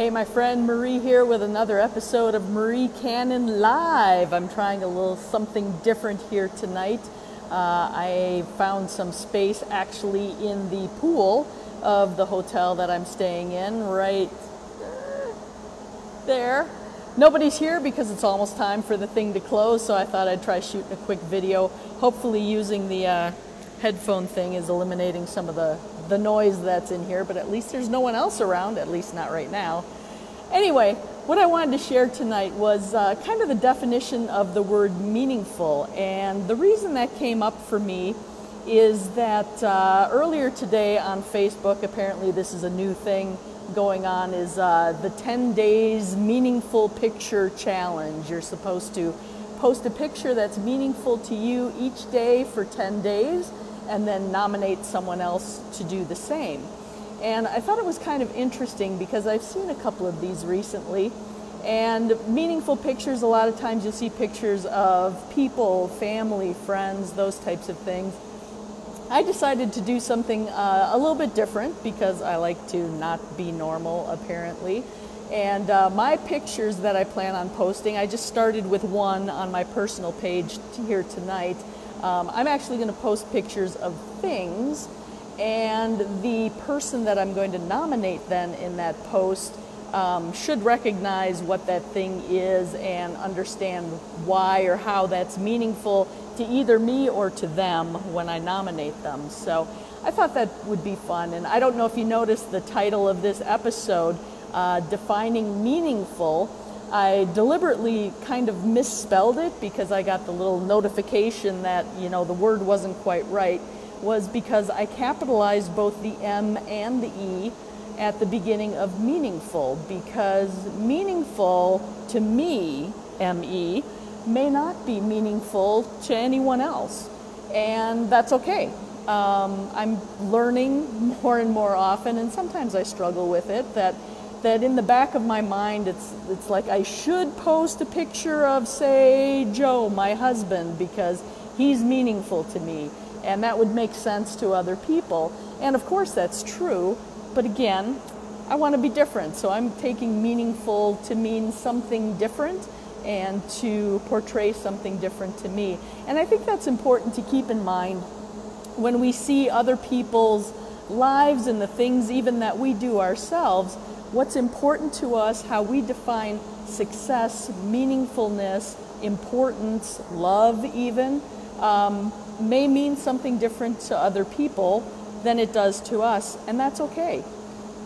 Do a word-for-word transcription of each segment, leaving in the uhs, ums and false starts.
Hey, my friend Marie here with another episode of Marie Cannon Live. I'm trying a little something different here tonight. Uh, I found some space actually in the pool of the hotel that I'm staying in, right there. Nobody's here because it's almost time for the thing to close, so I thought I'd try shooting a quick video. Hopefully using the uh, headphone thing is eliminating some of the the noise that's in here, but at least there's no one else around, at least not right now. Anyway, what I wanted to share tonight was uh, kind of the definition of the word meaningful, and the reason that came up for me is that uh, earlier today on Facebook, apparently this is a new thing going on, is uh, the ten days meaningful picture challenge. You're supposed to post a picture that's meaningful to you each day for ten days, and then nominate someone else to do the same. And I thought it was kind of interesting because I've seen a couple of these recently. And meaningful pictures, a lot of times you'll see pictures of people, family, friends, those types of things. I decided to do something uh, a little bit different because I like to not be normal, apparently. And uh, my pictures that I plan on posting, I just started with one on my personal page here tonight. Um, I'm actually going to post pictures of things, and the person that I'm going to nominate then in that post um, should recognize what that thing is and understand why or how that's meaningful to either me or to them when I nominate them. So I thought that would be fun, and I don't know if you noticed the title of this episode, uh, Defining Meaningful. I deliberately kind of misspelled it because I got the little notification that, you know, the word wasn't quite right, was because I capitalized both the M and the E at the beginning of meaningful, because meaningful to me, M E, may not be meaningful to anyone else, and that's okay. Um, I'm learning more and more often, and sometimes I struggle with it, that that in the back of my mind, it's it's like I should post a picture of, say, Joe, my husband, because he's meaningful to me, and that would make sense to other people. And of course that's true, but again, I want to be different, so I'm taking meaningful to mean something different and to portray something different to me. And I think that's important to keep in mind when we see other people's lives and the things even that we do ourselves. What's important to us, how we define success, meaningfulness, importance, love even, um, may mean something different to other people than it does to us, and that's okay.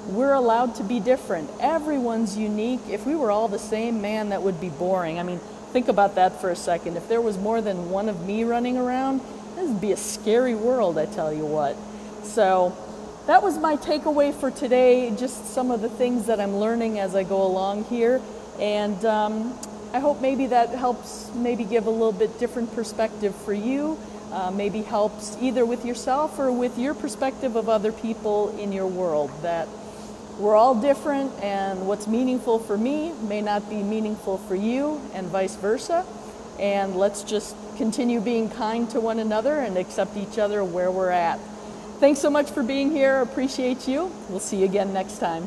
We're allowed to be different. Everyone's unique. If we were all the same, man, that would be boring. I mean, think about that for a second. If there was more than one of me running around, this would be a scary world, I tell you what. So that was my takeaway for today, just some of the things that I'm learning as I go along here. And um, I hope maybe that helps maybe give a little bit different perspective for you, uh, maybe helps either with yourself or with your perspective of other people in your world, that we're all different, and what's meaningful for me may not be meaningful for you, and vice versa. And let's just continue being kind to one another and accept each other where we're at. Thanks so much for being here. Appreciate you. We'll see you again next time.